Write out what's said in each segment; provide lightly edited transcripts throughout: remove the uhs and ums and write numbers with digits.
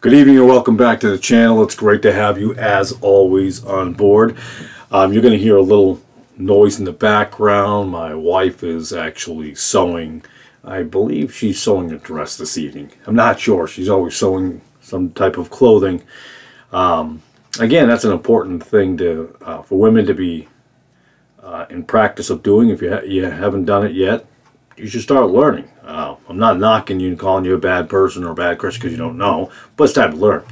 Good evening and welcome back to the channel. It's great to have you as always on board. You're going to hear a little noise in the background. My wife is actually sewing. I believe she's sewing a dress this evening. I'm not sure. She's always sewing some type of clothing. Again, that's an important thing to for women to be in practice of doing. If you haven't done it yet, you should start learning. I'm not knocking you and calling you a bad person or a bad Christian because you don't know, but it's time to learn.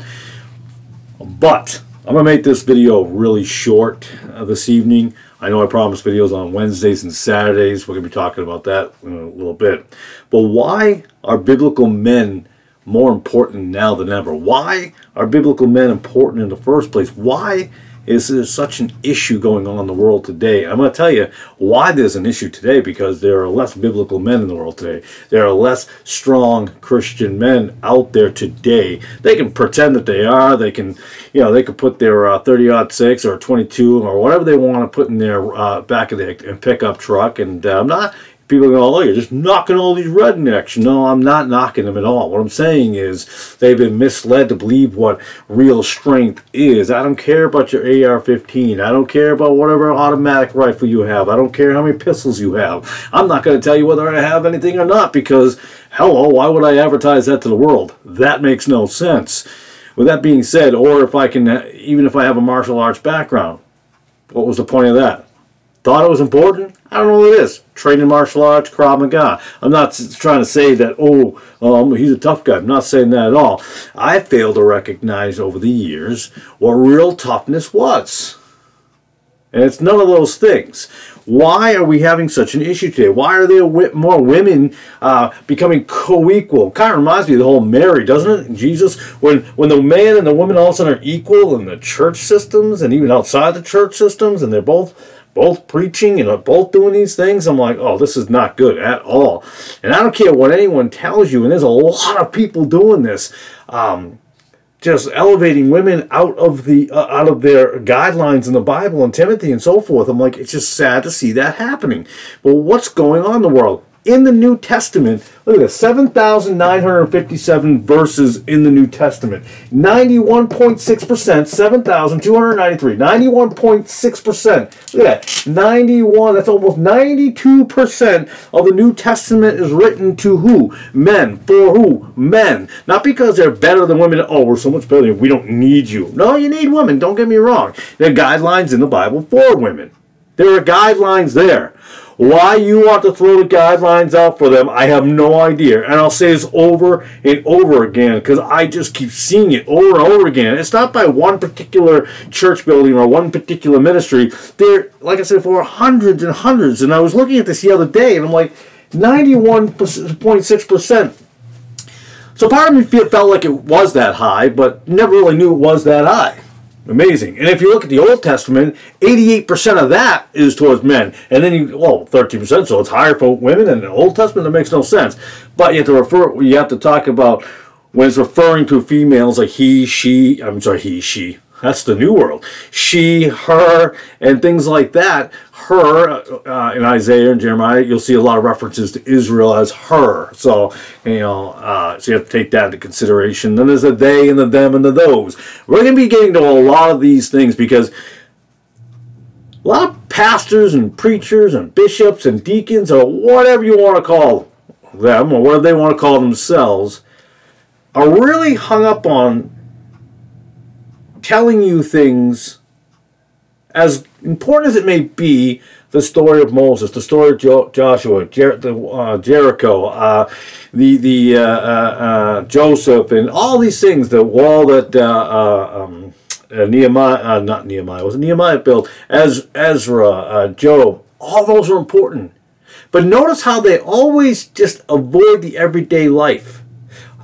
But I'm going to make this video really short this evening. I know I promised videos on Wednesdays and Saturdays. We're going to be talking about that in a little bit. But why are biblical men more important now than ever? Why are biblical men important in the first place? Why is there such an issue going on in the world today? I'm going to tell you why there's an issue today, because there are less biblical men in the world today. There are less strong Christian men out there today. They can pretend that they are. They can, you know, they could put their 30-06 or 22 or whatever they want to put in their back of their pickup truck. And I'm not. People go, oh, you're just knocking all these rednecks. No, I'm not knocking them at all. What I'm saying is they've been misled to believe what real strength is. I don't care about your AR-15. I don't care about whatever automatic rifle you have. I don't care how many pistols you have. I'm not going to tell you whether I have anything or not because, hello, why would I advertise that to the world? That makes no sense. With that being said, or if I can, even if I have a martial arts background, what was the point of that? Thought it was important? I don't know what it is. Training martial arts, Krav Maga. I'm not trying to say that, oh, he's a tough guy. I'm not saying that at all. I failed to recognize over the years what real toughness was. And it's none of those things. Why are we having such an issue today? Why are there more women becoming co-equal? Kind of reminds me of the whole Mary, doesn't it? Jesus, when the man and the woman all of a sudden are equal in the church systems and even outside the church systems, and they're both preaching and both doing these things, I'm like, oh, this is not good at all. And I don't care what anyone tells you, and there's a lot of people doing this, just elevating women out of their guidelines in the Bible and Timothy and so forth. I'm like, it's just sad to see that happening. But what's going on in the world? In the New Testament, look at this, 7,957 verses in the New Testament. 91.6%, 7,293, 91.6%. Look at that, 91, that's almost 92% of the New Testament is written to who? Men. For who? Men. Not because they're better than women. Oh, we're so much better than you. We don't need you. No, you need women. Don't get me wrong. There are guidelines in the Bible for women. There are guidelines there. Why you want to throw the guidelines out for them, I have no idea. And I'll say this over and over again because I just keep seeing it over and over again. It's not by one particular church building or one particular ministry. There, like I said before, hundreds and hundreds. And I was looking at this the other day, and I'm like, 91.6%. So part of me felt like it was that high, but never really knew it was that high. Amazing. And if you look at the Old Testament, 88% of that is towards men. And then you, well, 13%, so it's higher for women. And in the Old Testament, that makes no sense. But you have to talk about when it's referring to females, like he, she, I'm sorry, he, she. That's the new world. She, her, and things like that. Her, in Isaiah and Jeremiah, you'll see a lot of references to Israel as her. So, you know, so you have to take that into consideration. Then there's the they and the them and the those. We're going to be getting to a lot of these things because a lot of pastors and preachers and bishops and deacons or whatever you want to call them or whatever they want to call themselves are really hung up on telling you things, as important as it may be, the story of Moses, the story of Joshua, Jericho, Joseph, and all these things, the wall that Nehemiah built, Ezra, Job, all those are important. But notice how they always just avoid the everyday life.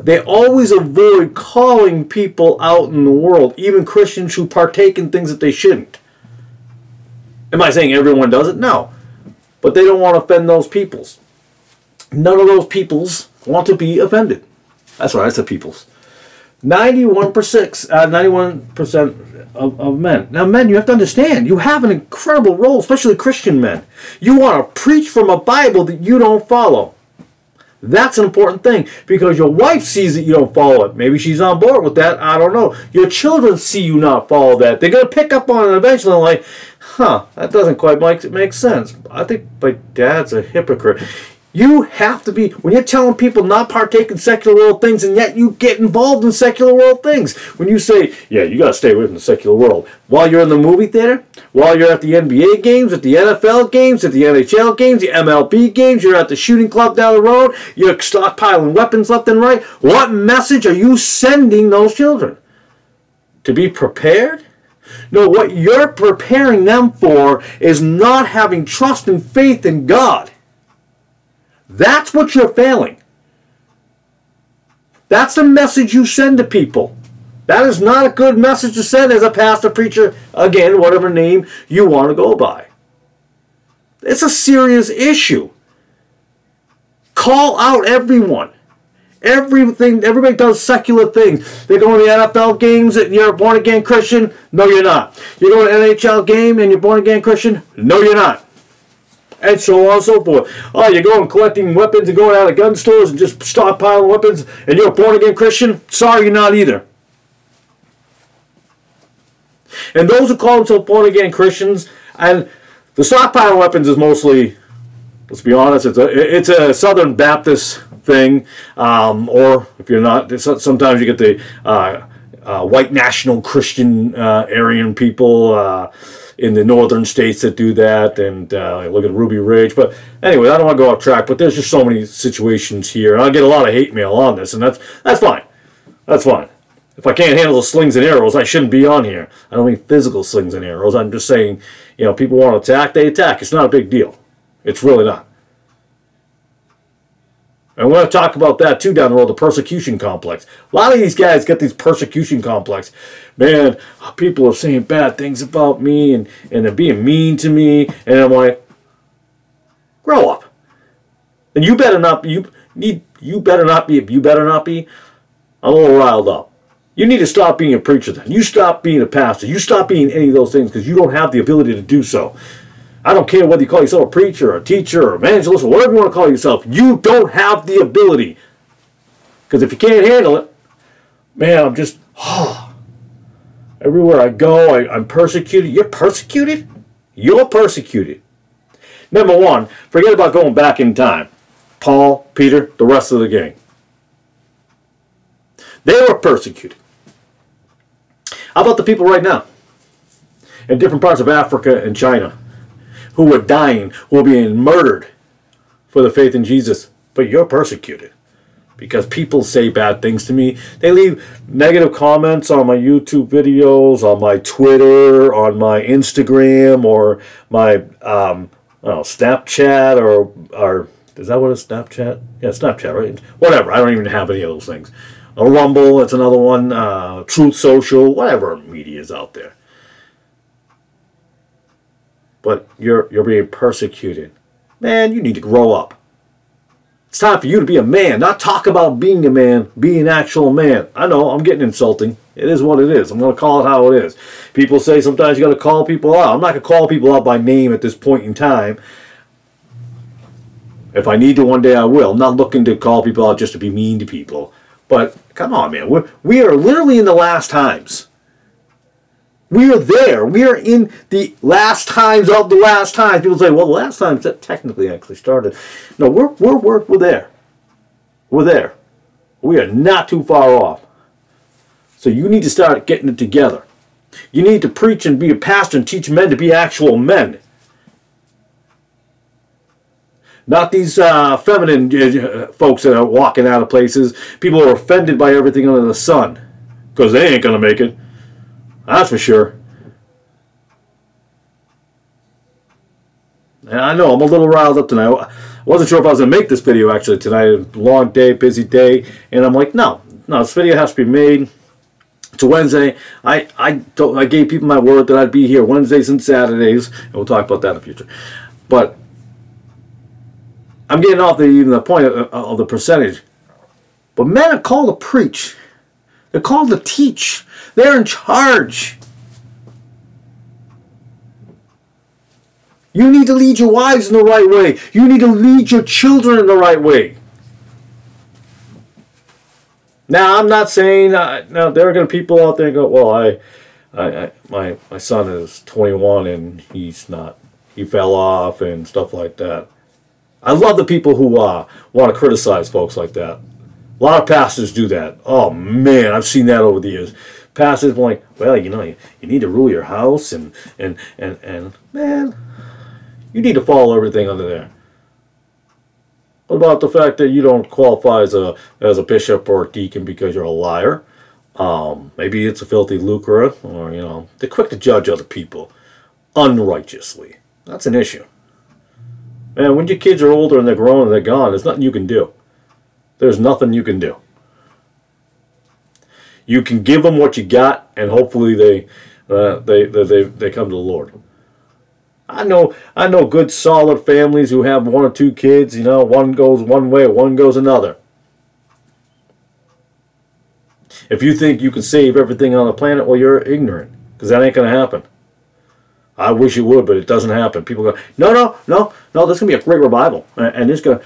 They always avoid calling people out in the world, even Christians who partake in things that they shouldn't. Am I saying everyone does it? No. But they don't want to offend those peoples. None of those peoples want to be offended. That's right, I said peoples. 91% of men. Now, men, you have to understand, you have an incredible role, especially Christian men. You want to preach from a Bible that you don't follow. That's an important thing, because your wife sees that you don't follow it. Maybe she's on board with that. I don't know. Your children see you not follow that. They're going to pick up on it eventually, like, huh, that doesn't quite make sense. I think my dad's a hypocrite. You have to be, when you're telling people not partake in secular world things, and yet you get involved in secular world things. When you say, yeah, you got to stay away from the secular world, while you're in the movie theater, while you're at the NBA games, at the NFL games, at the NHL games, the MLB games, you're at the shooting club down the road, you're stockpiling weapons left and right. What message are you sending those children? To be prepared? No, what you're preparing them for is not having trust and faith in God. That's what you're failing. That's the message you send to people. That is not a good message to send as a pastor, preacher, again, whatever name you want to go by. It's a serious issue. Call out everyone. Everything, everybody does secular things. They go to the NFL games and you're a born-again Christian. No, you're not. You go to an NHL game and you're born-again Christian. No, you're not. And so on and so forth. Oh, you're going collecting weapons and going out of gun stores and just stockpiling weapons, and you're a born-again Christian? Sorry, you're not either. And those who call themselves born-again Christians, and the stockpiling weapons is mostly, let's be honest, it's a Southern Baptist thing, or if you're not, sometimes you get the white national Christian Aryan people, in the northern states that do that, and look at Ruby Ridge. But anyway, I don't want to go off track, but there's just so many situations here. And I get a lot of hate mail on this, and that's fine. That's fine. If I can't handle the slings and arrows, I shouldn't be on here. I don't mean physical slings and arrows. I'm just saying, you know, people want to attack, they attack. It's not a big deal. It's really not. And we're going to talk about that, too, down the road, the persecution complex. A lot of these guys get these persecution complex. Man, people are saying bad things about me, and they're being mean to me. And I'm like, grow up. And you better not be, I'm a little riled up. You need to stop being a preacher then. You stop being a pastor. You stop being any of those things, because you don't have the ability to do so. I don't care whether you call yourself a preacher or a teacher or evangelist or whatever you want to call yourself. You don't have the ability. Because if you can't handle it, man, I'm just, everywhere I go, I'm persecuted. You're persecuted? You're persecuted. Number one, forget about going back in time. Paul, Peter, the rest of the gang. They were persecuted. How about the people right now? In different parts of Africa and China, who were dying, who were being murdered for the faith in Jesus. But you're persecuted. Because people say bad things to me. They leave negative comments on my YouTube videos, on my Twitter, on my Instagram, or my I don't know, Snapchat, or is that what it's, Snapchat? Yeah, Snapchat, right? Whatever, I don't even have any of those things. A Rumble, that's another one, Truth Social, whatever media is out there. But you're being persecuted. Man, you need to grow up. It's time for you to be a man. Not talk about being a man. Be an actual man. I know, I'm getting insulting. It is what it is. I'm going to call it how it is. People say sometimes you got to call people out. I'm not going to call people out by name at this point in time. If I need to one day, I will. I'm not looking to call people out just to be mean to people. But come on, man. We are literally in the last times. We are there. We are in the last times of the last times. People say, well, the last times that technically actually started. No, we're there. We're there. We are not too far off. So you need to start getting it together. You need to preach and be a pastor and teach men to be actual men. Not these feminine folks that are walking out of places. People are offended by everything under the sun. Because they ain't going to make it. That's for sure. And I know, I'm a little riled up tonight. I wasn't sure if I was going to make this video, actually, tonight. Long day, busy day. And I'm like, no, this video has to be made. It's a Wednesday. I gave people my word that I'd be here Wednesdays and Saturdays. And we'll talk about that in the future. But I'm getting off the point of the percentage. But men are called to preach. They're called to teach. They're in charge. You need to lead your wives in the right way. You need to lead your children in the right way. Now, I'm not saying, now there are going to be people out there who go, well, my son is 21 and he fell off and stuff like that. I love the people who want to criticize folks like that. A lot of pastors do that. Oh, man, I've seen that over the years. Pastors were like, well, you know, you need to rule your house and man, you need to follow everything under there. What about the fact that you don't qualify as a bishop or a deacon because you're a liar? Maybe it's a filthy lucre, or, you know, they're quick to judge other people unrighteously. That's an issue. Man, when your kids are older and they're grown and they're gone, there's nothing you can do. There's nothing you can do. You can give them what you got, and hopefully they come to the Lord. I know good solid families who have one or two kids. You know, one goes one way, one goes another. If you think you can save everything on the planet, well, you're ignorant, because that ain't gonna happen. I wish it would, but it doesn't happen. People go, no. There's gonna be a great revival, and it's gonna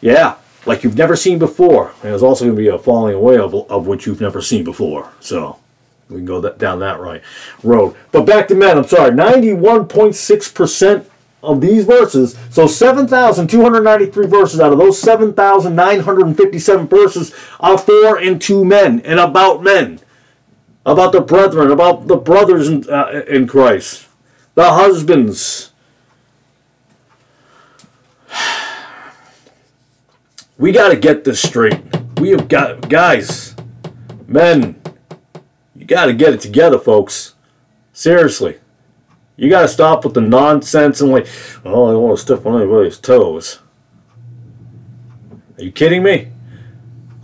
yeah. Like you've never seen before. And it's also going to be a falling away of what you've never seen before. So we can go down that right road. But back to men, I'm sorry. 91.6% of these verses, so 7,293 verses out of those 7,957 verses are for and to men and about men. About the brethren, about the brothers in Christ. The husbands. We got to get this straight. We have got, guys, men, you got to get it together, folks. Seriously. You got to stop with the nonsense and like, oh, I don't want to step on anybody's toes. Are you kidding me?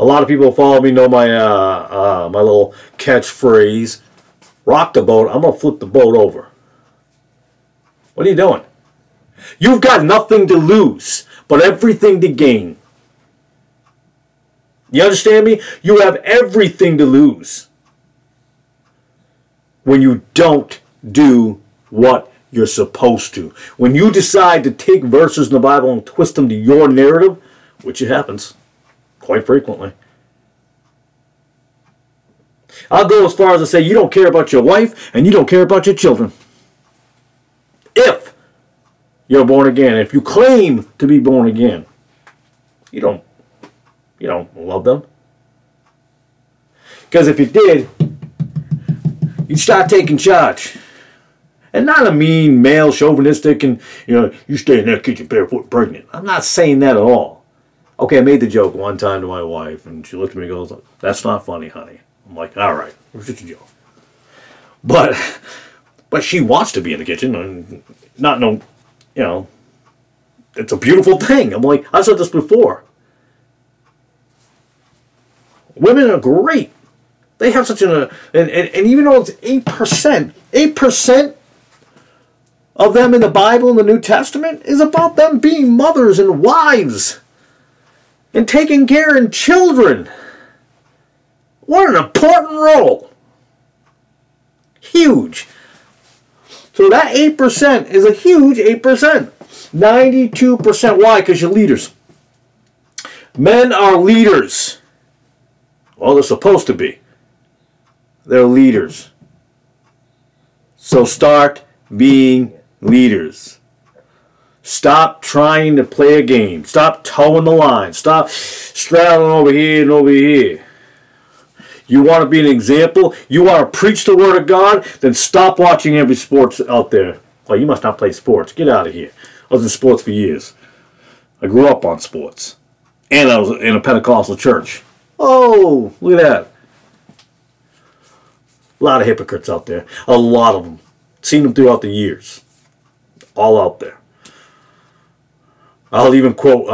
A lot of people follow me, know my my little catchphrase, rock the boat, I'm going to flip the boat over. What are you doing? You've got nothing to lose, but everything to gain. You understand me? You have everything to lose when you don't do what you're supposed to. When you decide to take verses in the Bible and twist them to your narrative, which it happens quite frequently. I'll go as far as to say you don't care about your wife and you don't care about your children. If you're born again, if you claim to be born again, you don't love them. Because if you did, you'd start taking charge. And not a mean, male, chauvinistic, and, you know, you stay in that kitchen barefoot pregnant. I'm not saying that at all. Okay, I made the joke one time to my wife, and she looked at me and goes, that's not funny, honey. I'm like, all right, it was just a joke. But she wants to be in the kitchen, and not no, you know, it's a beautiful thing. I'm like, I've said this before. Women are great. They have such and even though it's 8%, 8% of them in the Bible and the New Testament is about them being mothers and wives and taking care of children. What an important role. Huge. So that 8% is a huge 8%. 92%. Why? Because you're leaders. Men are leaders. Well, they're supposed to be. They're leaders. So start being leaders. Stop trying to play a game. Stop toeing the line. Stop straddling over here and over here. You want to be an example? You want to preach the Word of God? Then stop watching every sports out there. Oh, you must not play sports. Get out of here. I was in sports for years. I grew up on sports. And I was in a Pentecostal church. Oh, look at that. A lot of hypocrites out there. A lot of them. Seen them throughout the years. All out there. I'll even quote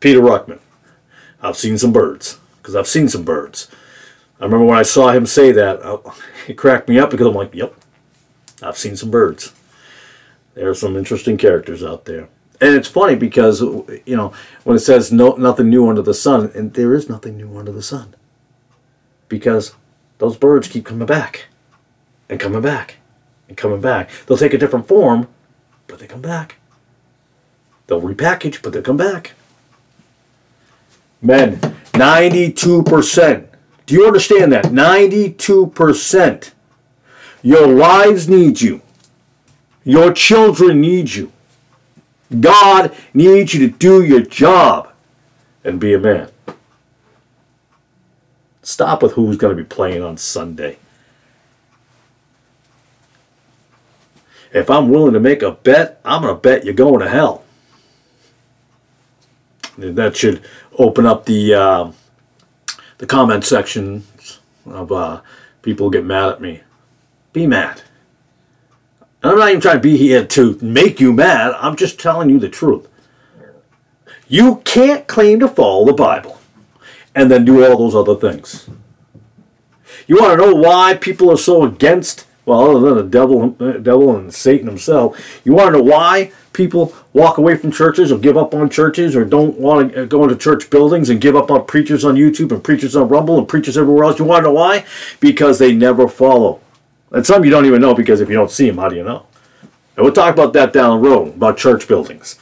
Peter Ruckman. I've seen some birds. Because I've seen some birds. I remember when I saw him say that, it cracked me up because I'm like, yep, I've seen some birds. There are some interesting characters out there. And it's funny because, you know, when it says no, nothing new under the sun, and there is nothing new under the sun. Because those birds keep coming back, and coming back, and coming back. They'll take a different form, but they come back. They'll repackage, but they come back. Men, 92%. Do you understand that? 92%. Your wives need you. Your children need you. God needs you to do your job and be a man. Stop with who's going to be playing on Sunday. If I'm willing to make a bet, I'm going to bet you're going to hell. That should open up the comment section of people who get mad at me. Be mad. I'm not even trying to be here to make you mad. I'm just telling you the truth. You can't claim to follow the Bible and then do all those other things. You want to know why people are so against, well, other than the devil and Satan himself, you want to know why people walk away from churches or give up on churches or don't want to go into church buildings and give up on preachers on YouTube and preachers on Rumble and preachers everywhere else? You want to know why? Because they never follow. And some you don't even know, because if you don't see them, how do you know? And we'll talk about that down the road, about church buildings.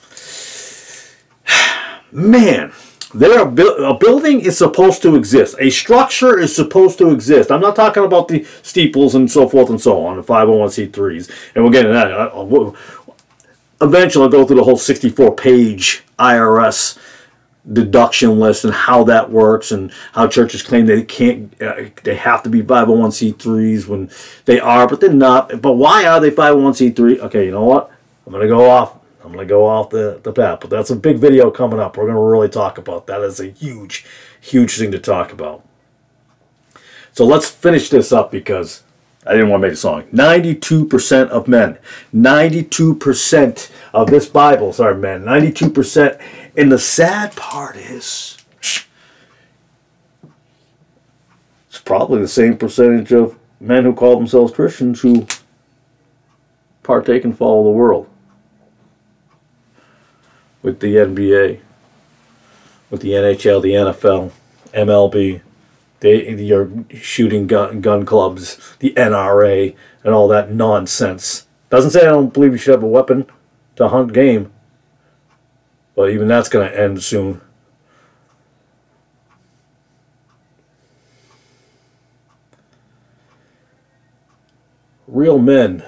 Man, a building is supposed to exist. A structure is supposed to exist. I'm not talking about the steeples and so forth and so on, the 501c3s. And we'll get into that. Eventually, I'll go through the whole 64-page IRS deduction list and how that works, and how churches claim they can't, they have to be 501c3s when they are, but they're not. But why are they 501c3? Okay, you know what? I'm gonna go off the path, but that's a big video coming up. We're gonna really talk about that. That's a huge, huge thing to talk about. So let's finish this up because I didn't want to make a song. 92% of men, 92% of this Bible, sorry, men, 92%. And the sad part is, it's probably the same percentage of men who call themselves Christians who partake and follow the world. With the NBA, with the NHL, the NFL, MLB, your shooting gun clubs, the NRA, and all that nonsense. Doesn't say I don't believe you should have a weapon to hunt game. But even that's going to end soon. Real men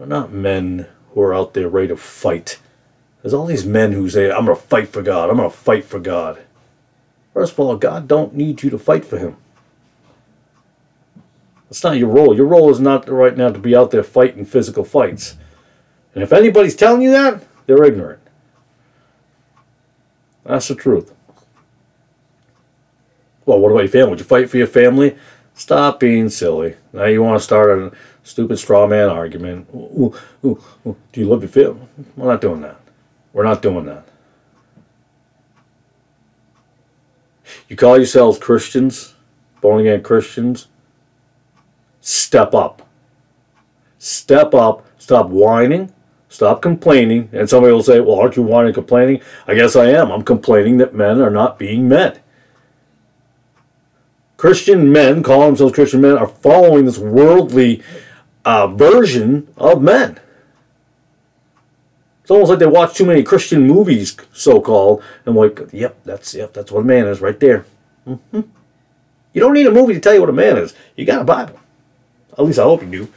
are not men who are out there ready to fight. There's all these men who say, I'm going to fight for God. I'm going to fight for God. First of all, God don't need you to fight for him. That's not your role. Your role is not right now to be out there fighting physical fights. And if anybody's telling you that, they're ignorant. That's the truth. Well, what about your family? Would you fight for your family? Stop being silly. Now you want to start a stupid straw man argument. Ooh, ooh, ooh. Do you love your family? We're not doing that. We're not doing that. You call yourselves Christians, born-again Christians. Step up. Step up. Stop whining. Stop complaining. And somebody will say, well, aren't you whining and complaining? I guess I am. I'm complaining that men are not being men. Christian men, call themselves Christian men, are following this worldly version of men. It's almost like they watch too many Christian movies, so-called, and like, yep, that's what a man is right there. Mm-hmm. You don't need a movie to tell you what a man is. You got a Bible. At least I hope you do.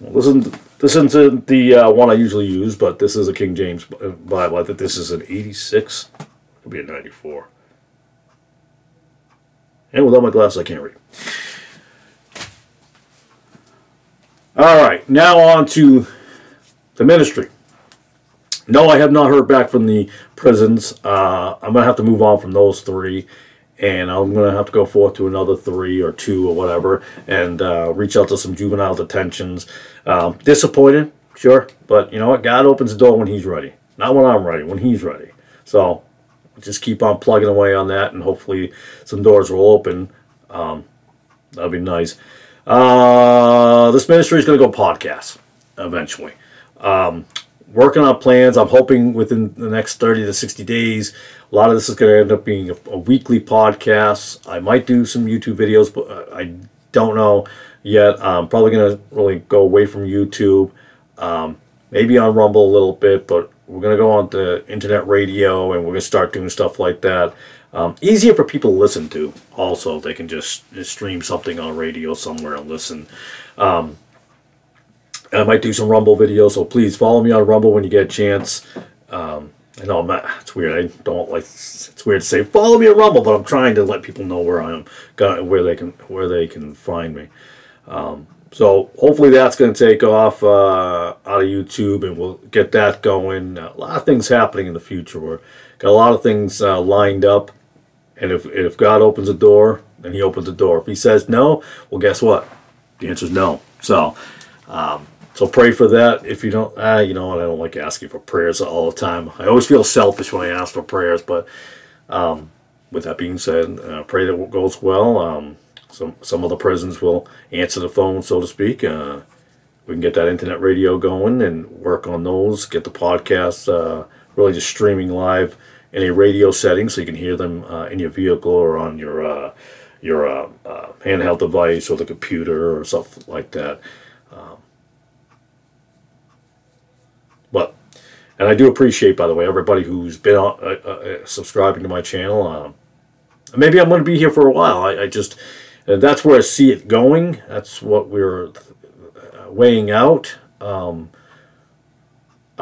This isn't the one I usually use, but this is a King James Bible. I think this is an 86. It could be a 94. And without my glasses, I can't read. All right, now on to the ministry. No, I have not heard back from the prisons. I'm going to have to move on from those three. And I'm going to have to go forth to another three or two or whatever and reach out to some juvenile detentions. Disappointed, sure, but you know what? God opens the door when he's ready. Not when I'm ready, when he's ready. So just keep on plugging away on that, and hopefully some doors will open. That'll be nice. This ministry is going to go podcast eventually. Working on plans. I'm hoping within the next 30 to 60 days, a lot of this is going to end up being a weekly podcast. I might do some YouTube videos, but I don't know yet. I'm probably going to really go away from YouTube, maybe on Rumble a little bit, but We're going to go on to internet radio, and we're going to start doing stuff like that. Easier for people to listen to. Also, they can just stream something on radio somewhere and listen. I might do some Rumble videos, so please follow me on Rumble when you get a chance. I know I'm not, it's weird. I don't like. It's weird to say follow me on Rumble, but I'm trying to let people know where I am, where they can find me. So hopefully that's going to take off out of YouTube, and we'll get that going. A lot of things happening in the future. We're got a lot of things lined up, and if God opens a door, then He opens a door. If He says no, well, guess what? The answer is no. So. So pray for that. If you don't, you know what, I don't like asking for prayers all the time. I always feel selfish when I ask for prayers, but with that being said, pray that it goes well. Some of the prisons will answer the phone, so to speak. We can get that internet radio going and work on those, get the podcasts, really just streaming live in a radio setting so you can hear them in your vehicle or on your handheld device or the computer or stuff like that. And I do appreciate, by the way, everybody who's been subscribing to my channel. Maybe I'm going to be here for a while. I just, that's where I see it going. That's what we're weighing out. I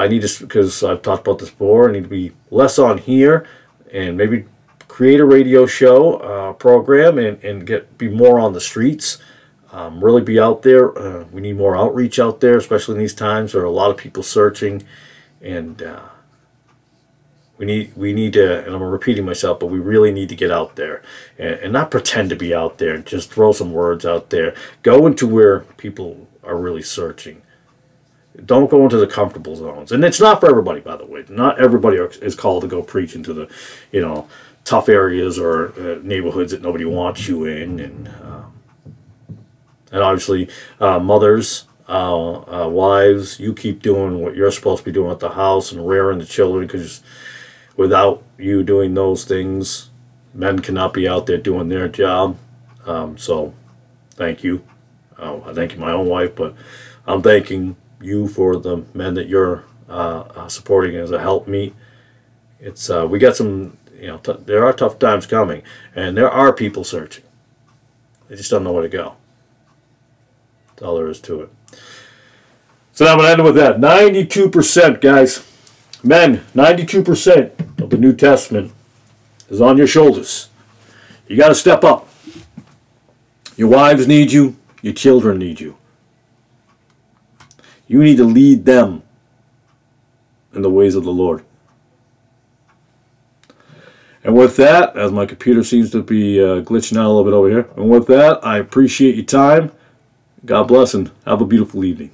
need to, because I've talked about this before, I need to be less on here and maybe create a radio show program and be more on the streets. Really be out there. We need more outreach out there, especially in these times. There are a lot of people searching. And we need to, and I'm repeating myself, but we really need to get out there and not pretend to be out there. Just throw some words out there. Go into where people are really searching. Don't go into the comfortable zones. And it's not for everybody, by the way. Not everybody is called to go preach into the, you know, tough areas or neighborhoods that nobody wants you in. And obviously, mothers. Wives, you keep doing what you're supposed to be doing at the house and rearing the children, because without you doing those things, men cannot be out there doing their job. So thank you. I thank you, my own wife, but I'm thanking you for the men that you're supporting as a helpmeet. It's we got some, you know, there are tough times coming, and there are people searching. They just don't know where to go. That's all there is to it. So now I'm going to end with that. 92%, guys. Men, 92% of the New Testament is on your shoulders. You got to step up. Your wives need you. Your children need you. You need to lead them in the ways of the Lord. And with that, as my computer seems to be glitching out a little bit over here, and with that, I appreciate your time. God bless and have a beautiful evening.